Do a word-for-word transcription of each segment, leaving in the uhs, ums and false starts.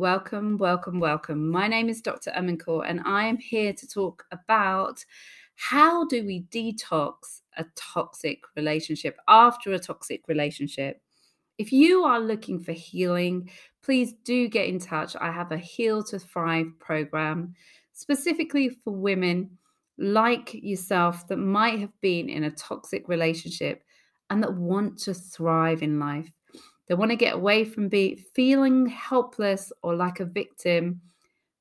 Welcome, welcome, welcome. My name is Doctor Emincourt and I am here to talk about how do we detox a toxic relationship after a toxic relationship. If you are looking for healing, please do get in touch. I have a Heal to Thrive program specifically for women like yourself that might have been in a toxic relationship and that want to thrive in life. They want to get away from being feeling helpless or like a victim,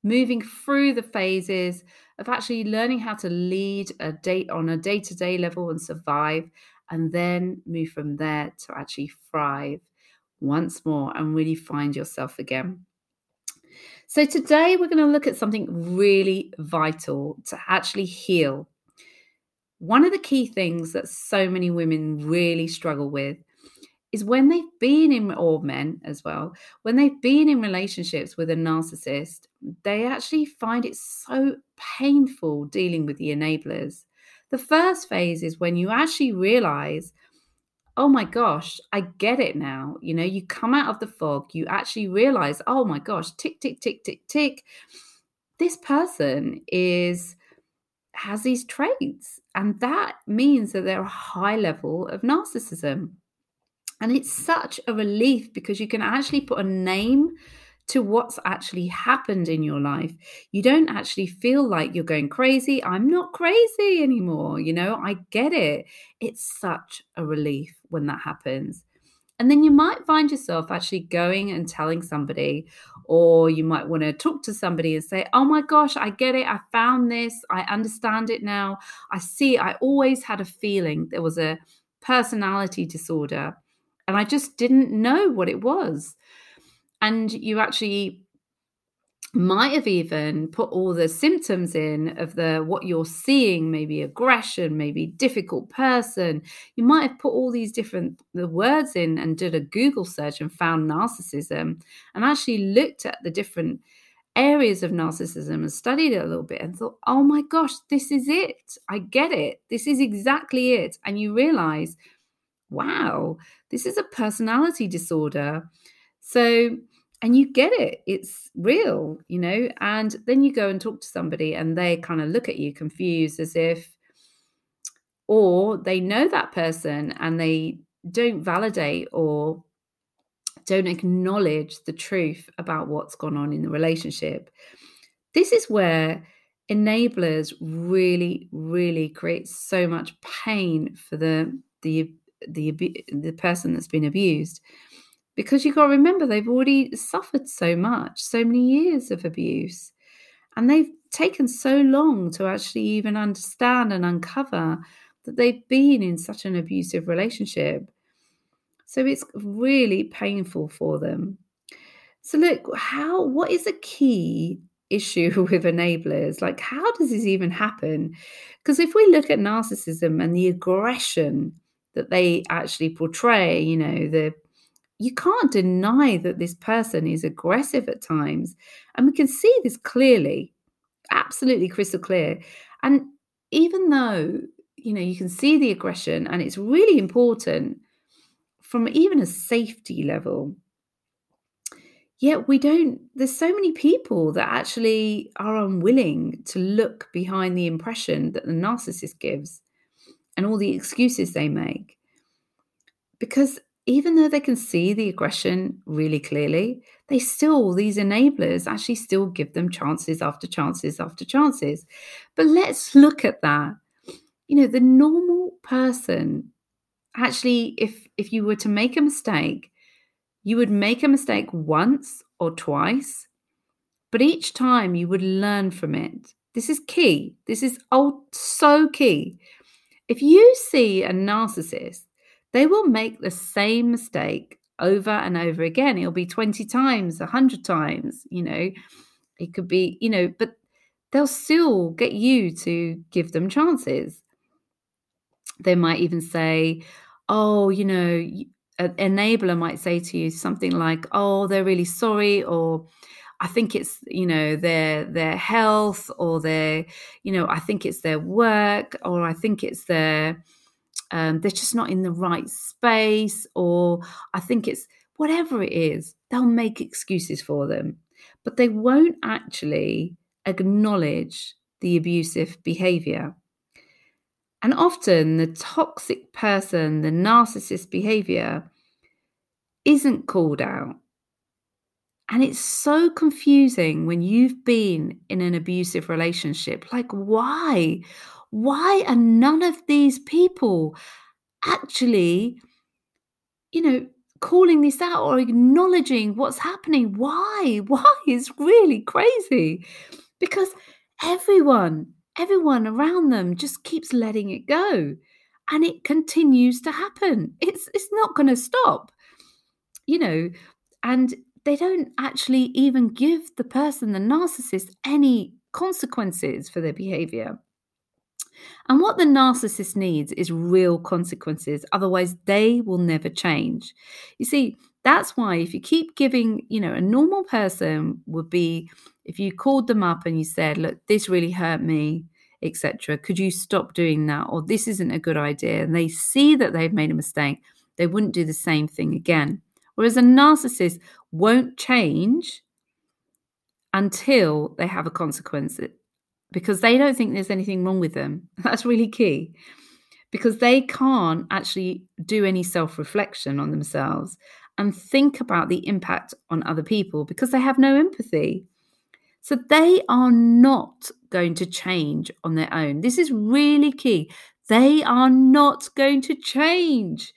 moving through the phases of actually learning how to lead a date on a day-to-day level and survive, and then move from there to actually thrive once more and really find yourself again. So today we're going to look at something really vital to actually heal. One of the key things that so many women really struggle with is when they've been in, or men as well, when they've been in relationships with a narcissist, they actually find it so painful dealing with the enablers. The first phase is when you actually realize, oh my gosh, I get it now. You know, you come out of the fog, you actually realize, oh my gosh, tick, tick, tick, tick, tick. This person is has these traits, and that means that they're a high level of narcissism. And it's such a relief because you can actually put a name to what's actually happened in your life. You don't actually feel like you're going crazy. I'm not crazy anymore. You know, I get it. It's such a relief when that happens. And then you might find yourself actually going and telling somebody, or you might want to talk to somebody and say, oh my gosh, I get it. I found this. I understand it now. I see. I always had a feeling there was a personality disorder and I just didn't know what it was. And you actually might have even put all the symptoms in of the what you're seeing, maybe aggression, maybe difficult person. You might have put all these different the words in and did a Google search and found narcissism and actually looked at the different areas of narcissism and studied it a little bit and thought, oh my gosh, this is it. I get it. This is exactly it. And you realize, wow, this is a personality disorder. So, and you get it, it's real, you know, and then you go and talk to somebody and they kind of look at you confused as if, or they know that person and they don't validate or don't acknowledge the truth about what's gone on in the relationship. This is where enablers really, really create so much pain for the, the The, the person that's been abused, because you've got to remember they've already suffered so much, so many years of abuse, and they've taken so long to actually even understand and uncover that they've been in such an abusive relationship. So it's really painful for them. So look, how what is a key issue with enablers? Like, how does this even happen? Because if we look at narcissism and the aggression that they actually portray, you know, the you can't deny that this person is aggressive at times. And we can see this clearly, absolutely crystal clear. And even though, you know, you can see the aggression and it's really important from even a safety level, yet we don't, there's so many people that actually are unwilling to look behind the impression that the narcissist gives and all the excuses they make. Because even though they can see the aggression really clearly, they still, these enablers actually still give them chances after chances after chances. But let's look at that. You know, the normal person, actually, if, if you were to make a mistake, you would make a mistake once or twice, but each time you would learn from it. This is key. This is oh, so key. If you see a narcissist, they will make the same mistake over and over again. It'll be twenty times, one hundred times, you know, it could be, you know, but they'll still get you to give them chances. They might even say, oh, you know, an enabler might say to you something like, oh, they're really sorry, or I think it's, you know, their their health, or their, you know, I think it's their work, or I think it's their, um, they're just not in the right space, or I think it's whatever it is, they'll make excuses for them. but they won't actually acknowledge the abusive behavior. And often the toxic person, the narcissist behavior, isn't called out. And it's so confusing when you've been in an abusive relationship. Like, why? Why are none of these people actually, you know, calling this out or acknowledging what's happening? Why? Why is really crazy? Because everyone, everyone around them just keeps letting it go. And it continues to happen. It's, it's not going to stop, you know, and they don't actually even give the person, the narcissist, any consequences for their behavior. And what the narcissist needs is real consequences. Otherwise, they will never change. You see, that's why if you keep giving, you know, a normal person would be if you called them up and you said, look, this really hurt me, et cetera. Could you stop doing that? Or this isn't a good idea. And they see that they've made a mistake. They wouldn't do the same thing again. Whereas a narcissist won't change until they have a consequence, because they don't think there's anything wrong with them. That's really key, because they can't actually do any self-reflection on themselves and think about the impact on other people because they have no empathy. So they are not going to change on their own. This is really key. They are not going to change.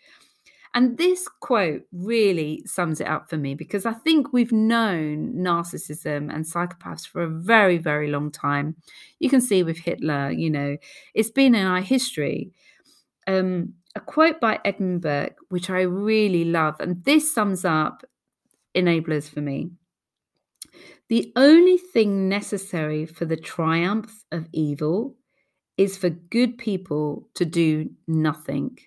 And this quote really sums it up for me, because I think we've known narcissism and psychopaths for a very, very long time. You can see with Hitler, you know, it's been in our history. Um, a quote by Edmund Burke, which I really love, and this sums up enablers for me. The only thing necessary for the triumph of evil is for good people to do nothing.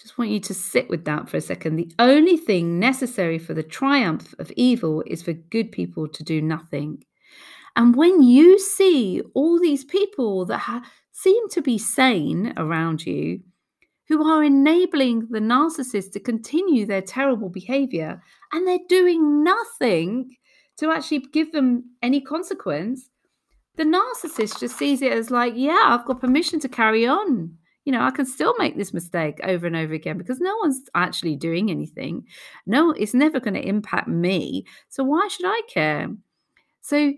Just want you to sit with that for a second. The only thing necessary for the triumph of evil is for good people to do nothing. And when you see all these people that ha- seem to be sane around you, who are enabling the narcissist to continue their terrible behavior, and they're doing nothing to actually give them any consequence, the narcissist just sees it as like, yeah, I've got permission to carry on. You know, I can still make this mistake over and over again because no one's actually doing anything. No, it's never going to impact me. So why should I care? So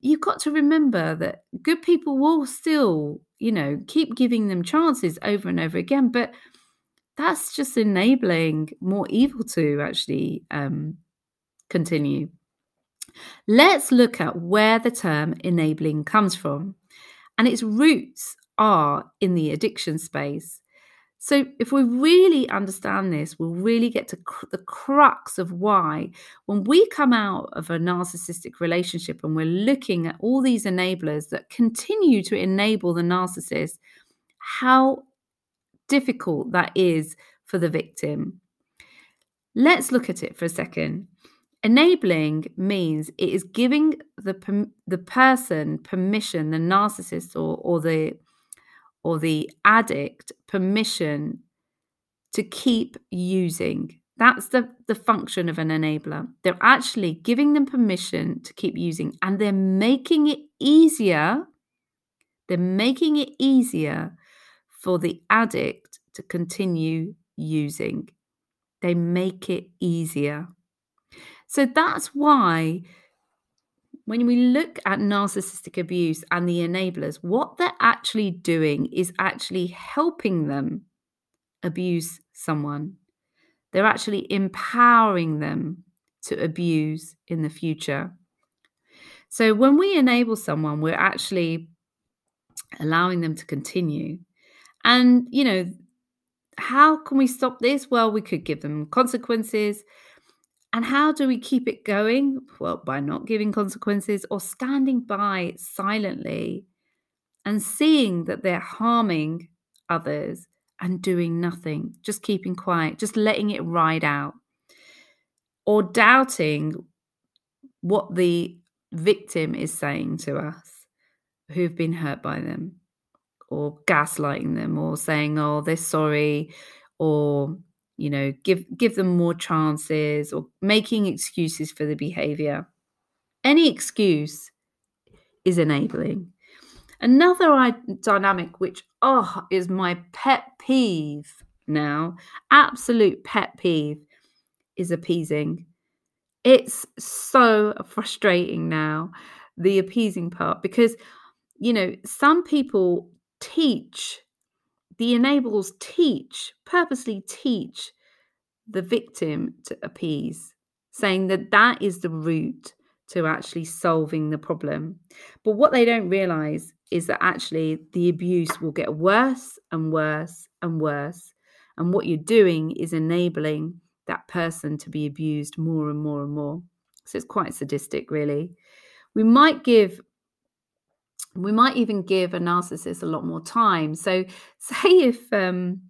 you've got to remember that good people will still, you know, keep giving them chances over and over again. But that's just enabling more evil to actually um, continue. Let's look at where the term enabling comes from. And its roots are in the addiction space. So if we really understand this, we'll really get to cr- the crux of why when we come out of a narcissistic relationship and we're looking at all these enablers that continue to enable the narcissist, how difficult that is for the victim. Let's look at it for a second. Enabling means it is giving the per- the person permission, the narcissist or, or the or the addict permission to keep using. That's the, the function of an enabler. They're actually giving them permission to keep using, and they're making it easier. They're making it easier for the addict to continue using. They make it easier. So that's why when we look at narcissistic abuse and the enablers, what they're actually doing is actually helping them abuse someone. They're actually empowering them to abuse in the future. So when we enable someone, we're actually allowing them to continue. And, you know, how can we stop this? Well, we could give them consequences. And how do we keep it going? Well, by not giving consequences or standing by silently and seeing that they're harming others and doing nothing, just keeping quiet, just letting it ride out, or doubting what the victim is saying to us who've been hurt by them, or gaslighting them, or saying, oh, they're sorry, or you know, give give them more chances, or making excuses for the behavior. Any excuse is enabling. Another dynamic, which oh is my pet peeve now, absolute pet peeve, is appeasing. It's so frustrating now, the appeasing part, because, you know, some people teach, the enablers teach, purposely teach the victim to appease, saying that that is the route to actually solving the problem. But what they don't realize is that actually the abuse will get worse and worse and worse. And what you're doing is enabling that person to be abused more and more and more. So it's quite sadistic, really. We might give, we might even give a narcissist a lot more time. So say if, um,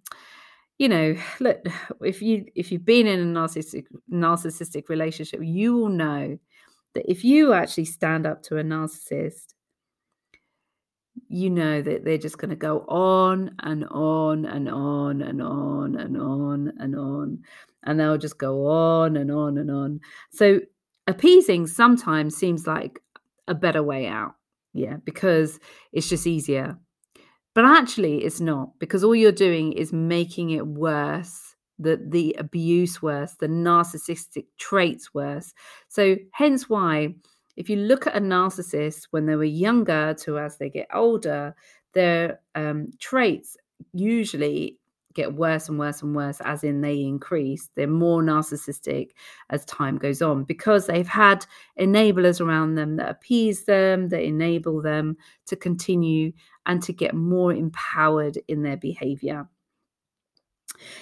you know, look, if you if you've been in a narcissistic narcissistic relationship, you will know that if you actually stand up to a narcissist, you know that they're just going to go on and on and on and on and on and on, and they'll just go on and on and on. So appeasing sometimes seems like a better way out, yeah, because it's just easier. But actually it's not, because all you're doing is making it worse, the, the abuse worse, the narcissistic traits worse. So hence why, if you look at a narcissist when they were younger to as they get older, their um, traits usually get worse and worse and worse, as in they increase. They're more narcissistic as time goes on, because they've had enablers around them that appease them, that enable them to continue and to get more empowered in their behavior.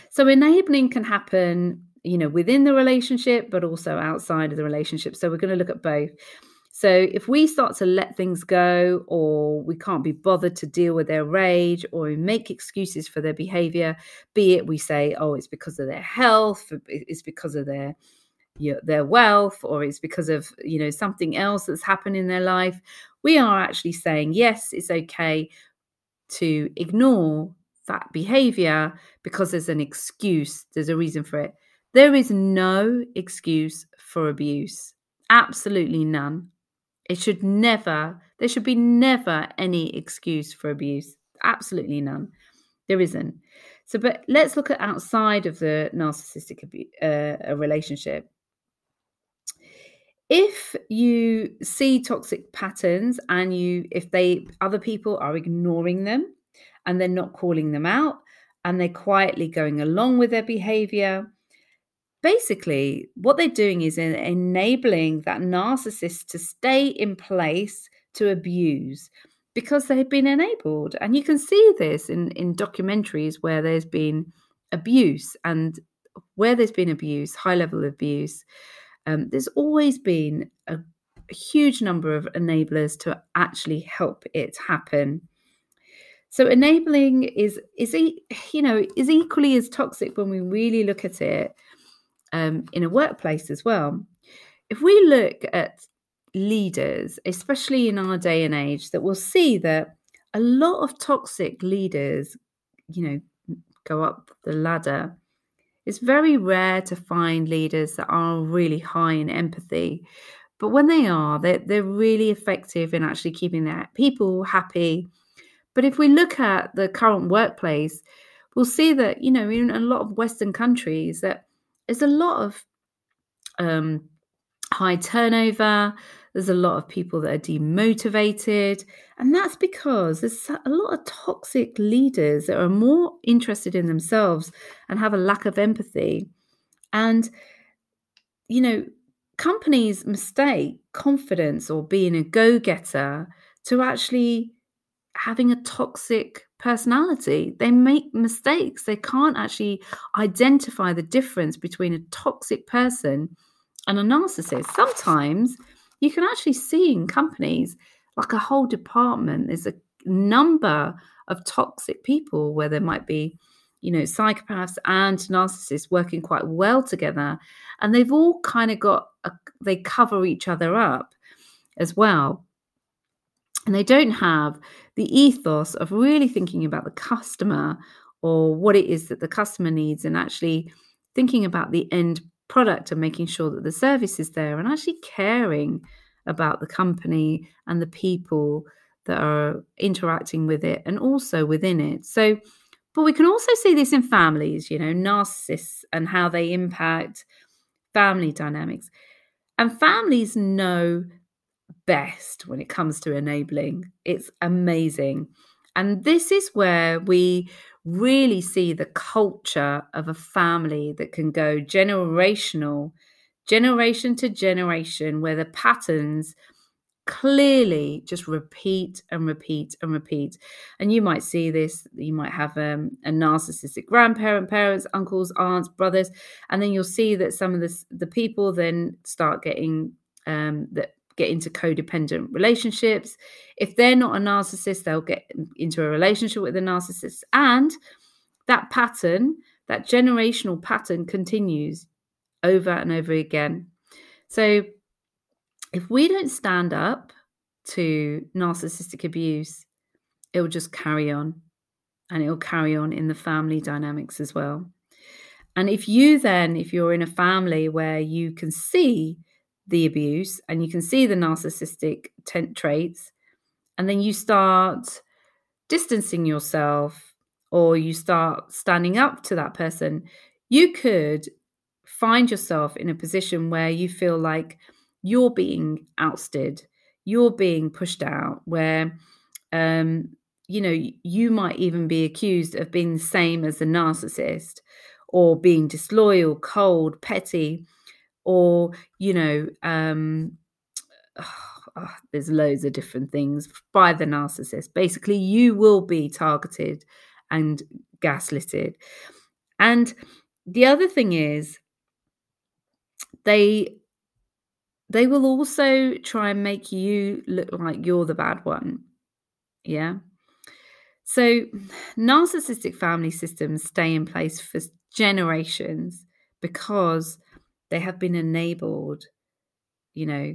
So enabling can happen, you know, within the relationship, but also outside of the relationship. So we're going to look at both. So if we start to let things go, or we can't be bothered to deal with their rage, or we make excuses for their behavior, be it we say, oh, it's because of their health, it's because of their, you know, their wealth, or it's because of, you know, something else that's happened in their life, we are actually saying, yes, it's okay to ignore that behavior because there's an excuse, there's a reason for it. There is no excuse for abuse. Absolutely none. It should never, there should be never any excuse for abuse. Absolutely none. There isn't. So, but let's look at outside of the narcissistic abu- uh, relationship. If you see toxic patterns and you, if they, other people are ignoring them and they're not calling them out and they're quietly going along with their behavior, basically, what they're doing is enabling that narcissist to stay in place to abuse, because they've been enabled. And you can see this in, in documentaries where there's been abuse, and where there's been abuse, high-level abuse, um, there's always been a, a huge number of enablers to actually help it happen. So enabling is, is you know, is equally as toxic when we really look at it. Um, in a workplace as well. If we look at leaders, especially in our day and age, that we'll see that a lot of toxic leaders, you know, go up the ladder. It's very rare to find leaders that are really high in empathy. But when they are, they're, they're really effective in actually keeping their people happy. But if we look at the current workplace, we'll see that, you know, in a lot of Western countries, that there's a lot of um, high turnover. There's a lot of people that are demotivated. And that's because there's a lot of toxic leaders that are more interested in themselves and have a lack of empathy. And, you know, companies mistake confidence or being a go-getter to actually having a toxic personality. They make mistakes. They can't actually identify the difference between a toxic person and a narcissist. Sometimes you can actually see in companies, like a whole department, there's a number of toxic people where there might be, you know, psychopaths and narcissists working quite well together, and they've all kind of got a, they cover each other up as well. And they don't have the ethos of really thinking about the customer or what it is that the customer needs, and actually thinking about the end product and making sure that the service is there, and actually caring about the company and the people that are interacting with it and also within it. So, but we can also see this in families, you know, narcissists and how they impact family dynamics. And families know best when it comes to enabling. It's amazing. And this is where we really see the culture of a family that can go generational, generation to generation, where the patterns clearly just repeat and repeat and repeat. And you might see this, you might have um, a narcissistic grandparent, parents, uncles, aunts, brothers, and then you'll see that some of the, the people then start getting, um, that get into codependent relationships. If they're not a narcissist, they'll get into a relationship with a narcissist. And that pattern, that generational pattern continues over and over again. So if we don't stand up to narcissistic abuse, it will just carry on, and it will carry on in the family dynamics as well. And if you then, if you're in a family where you can see the abuse and you can see the narcissistic t- traits, and then you start distancing yourself, or you start standing up to that person, you could find yourself in a position where you feel like you're being ousted, you're being pushed out, where, um, you know, you might even be accused of being the same as the narcissist, or being disloyal, cold, petty, or, you know, um, oh, oh, there's loads of different things by the narcissist. Basically, you will be targeted and gaslighted. And the other thing is, they... they will also try and make you look like you're the bad one. Yeah. So narcissistic family systems stay in place for generations because they have been enabled, you know,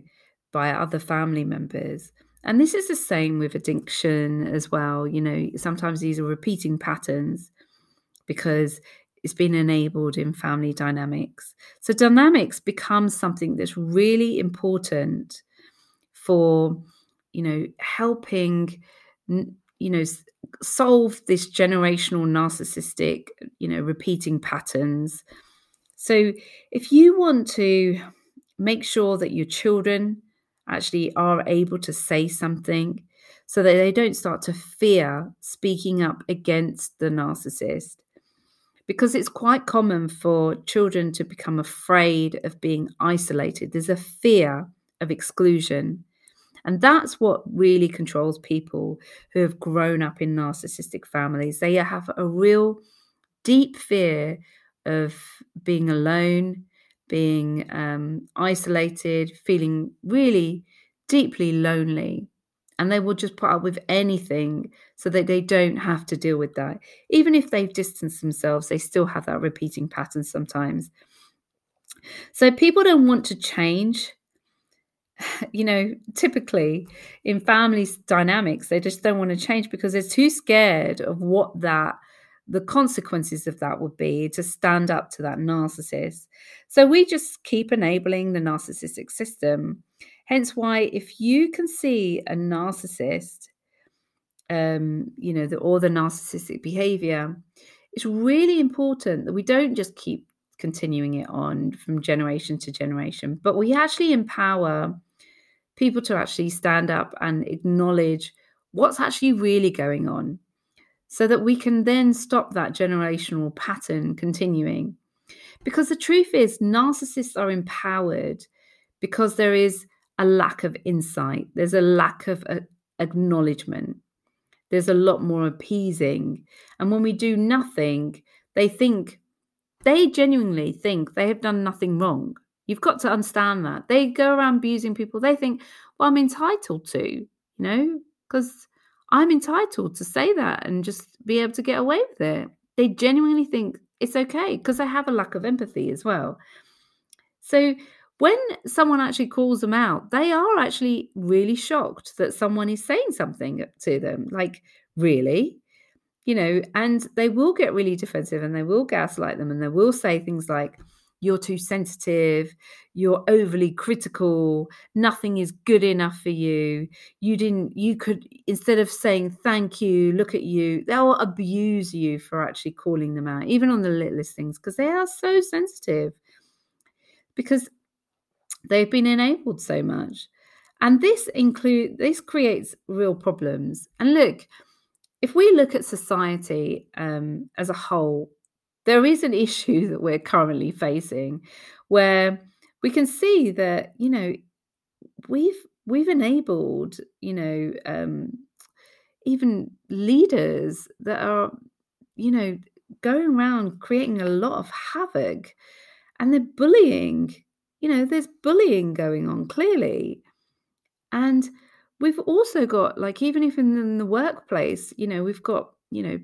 by other family members. And this is the same with addiction as well. You know, sometimes these are repeating patterns because it's been enabled in family dynamics. So dynamics becomes something that's really important for, you know, helping, you know, solve this generational narcissistic, you know, repeating patterns. So if you want to make sure that your children actually are able to say something so that they don't start to fear speaking up against the narcissist, because it's quite common for children to become afraid of being isolated. There's a fear of exclusion. And that's what really controls people who have grown up in narcissistic families. They have a real deep fear of being alone, being um, isolated, feeling really deeply lonely. And they will just put up with anything so that they don't have to deal with that. Even if they've distanced themselves, they still have that repeating pattern sometimes. So people don't want to change. You know, typically in family dynamics, they just don't want to change because they're too scared of what that, the consequences of that would be to stand up to that narcissist. So we just keep enabling the narcissistic system. Hence why, if you can see a narcissist, um, you know, the, or the narcissistic behavior, it's really important that we don't just keep continuing it on from generation to generation, but we actually empower people to actually stand up and acknowledge what's actually really going on so that we can then stop that generational pattern continuing. Because the truth is, narcissists are empowered because there is a lack of insight, there's a lack of uh, acknowledgement, there's a lot more appeasing. And when we do nothing, they think, they genuinely think they have done nothing wrong. You've got to understand that. They go around abusing people, they think, well, I'm entitled to, you know, because I'm entitled to say that and just be able to get away with it. They genuinely think it's okay because they have a lack of empathy as well. So when someone actually calls them out, they are actually really shocked that someone is saying something to them. Like, really? you know, and they will get really defensive and they will gaslight them and they will say things like, you're too sensitive, you're overly critical, nothing is good enough for you. You didn't, you could, instead of saying thank you, look at you, they'll abuse you for actually calling them out, even on the littlest things, because they are so sensitive, because they've been enabled so much. And this include, this creates real problems. And look, if we look at society um, as a whole, there is an issue that we're currently facing where we can see that, you know, we've we've enabled, you know, um, even leaders that are, you know, going around creating a lot of havoc, and they're bullying. You know, there's bullying going on clearly. And we've also got, like, even if in the workplace, you know, we've got, you know,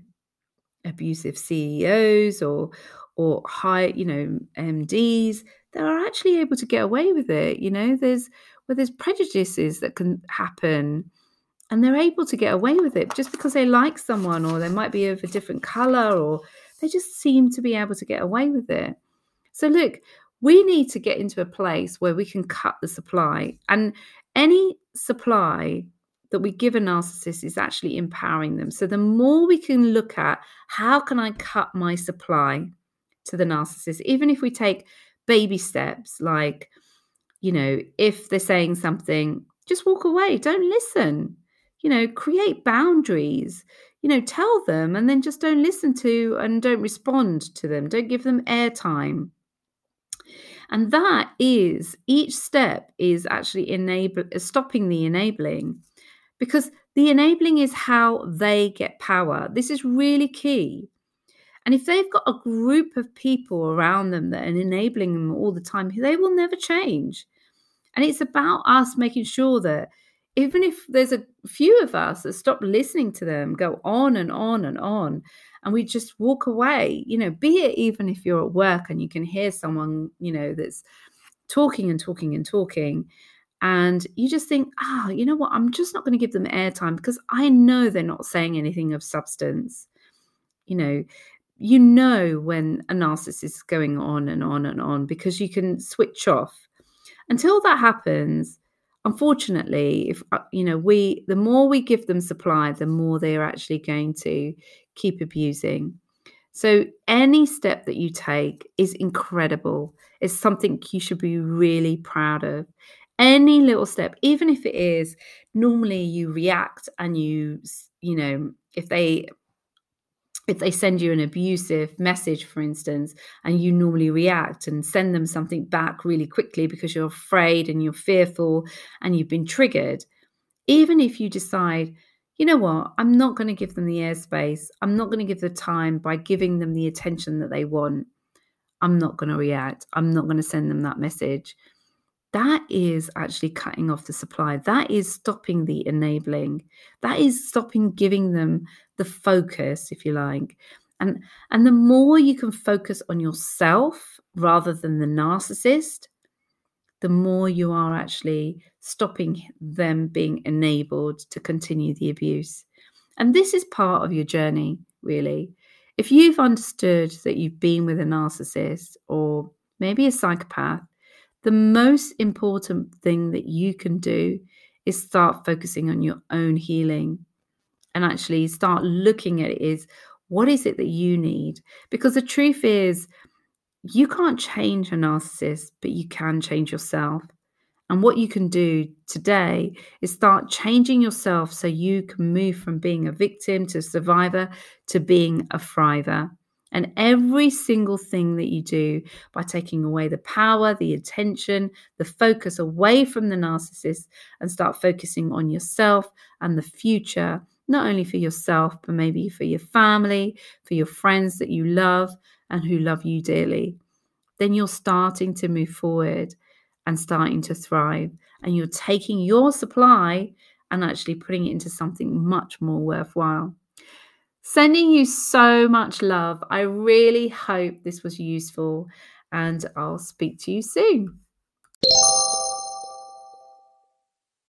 abusive C E Os or or high, you know, M Ds that are actually able to get away with it. You know, there's where well, there's prejudices that can happen, and they're able to get away with it just because they like someone, or they might be of a different color, or they just seem to be able to get away with it. So look, we need to get into a place where we can cut the supply, and any supply that we give a narcissist is actually empowering them. So the more we can look at how can I cut my supply to the narcissist, even if we take baby steps, like, you know, if they're saying something, just walk away, don't listen, you know, create boundaries, you know, tell them, and then just don't listen to and don't respond to them, don't give them airtime. And that is, each step is actually enable, stopping the enabling, because the enabling is how they get power. This is really key. And if they've got a group of people around them that are enabling them all the time, they will never change. And it's about us making sure that even if there's a few of us that stop listening to them, go on and on and on, and we just walk away, you know, be it even if you're at work and you can hear someone, you know, that's talking and talking and talking, and you just think, ah, you know what, I'm just not going to give them airtime because I know they're not saying anything of substance. You know, you know when a narcissist is going on and on and on, because you can switch off. Until that happens, unfortunately, if, you know, we, the more we give them supply, the more they are actually going to keep abusing. So any step that you take is incredible. It's something you should be really proud of. Any little step, even if it is, normally you react and you, you know, if they, if they send you an abusive message, for instance, and you normally react and send them something back really quickly because you're afraid and you're fearful and you've been triggered. Even if you decide, you know what, I'm not going to give them the airspace, I'm not going to give the time by giving them the attention that they want, I'm not going to react, I'm not going to send them that message. That is actually cutting off the supply. That is stopping the enabling. That is stopping giving them the focus, if you like. And, and the more you can focus on yourself rather than the narcissist, the more you are actually stopping them being enabled to continue the abuse. And this is part of your journey, really. If you've understood that you've been with a narcissist or maybe a psychopath, the most important thing that you can do is start focusing on your own healing, and actually start looking at it is, what is it that you need? Because the truth is, you can't change a narcissist, but you can change yourself. And what you can do today is start changing yourself so you can move from being a victim to a survivor to being a thriver. And every single thing that you do, by taking away the power, the attention, the focus away from the narcissist, and start focusing on yourself and the future, not only for yourself, but maybe for your family, for your friends that you love and who love you dearly, then you're starting to move forward and starting to thrive. And you're taking your supply and actually putting it into something much more worthwhile. Sending you so much love. I really hope this was useful, and I'll speak to you soon.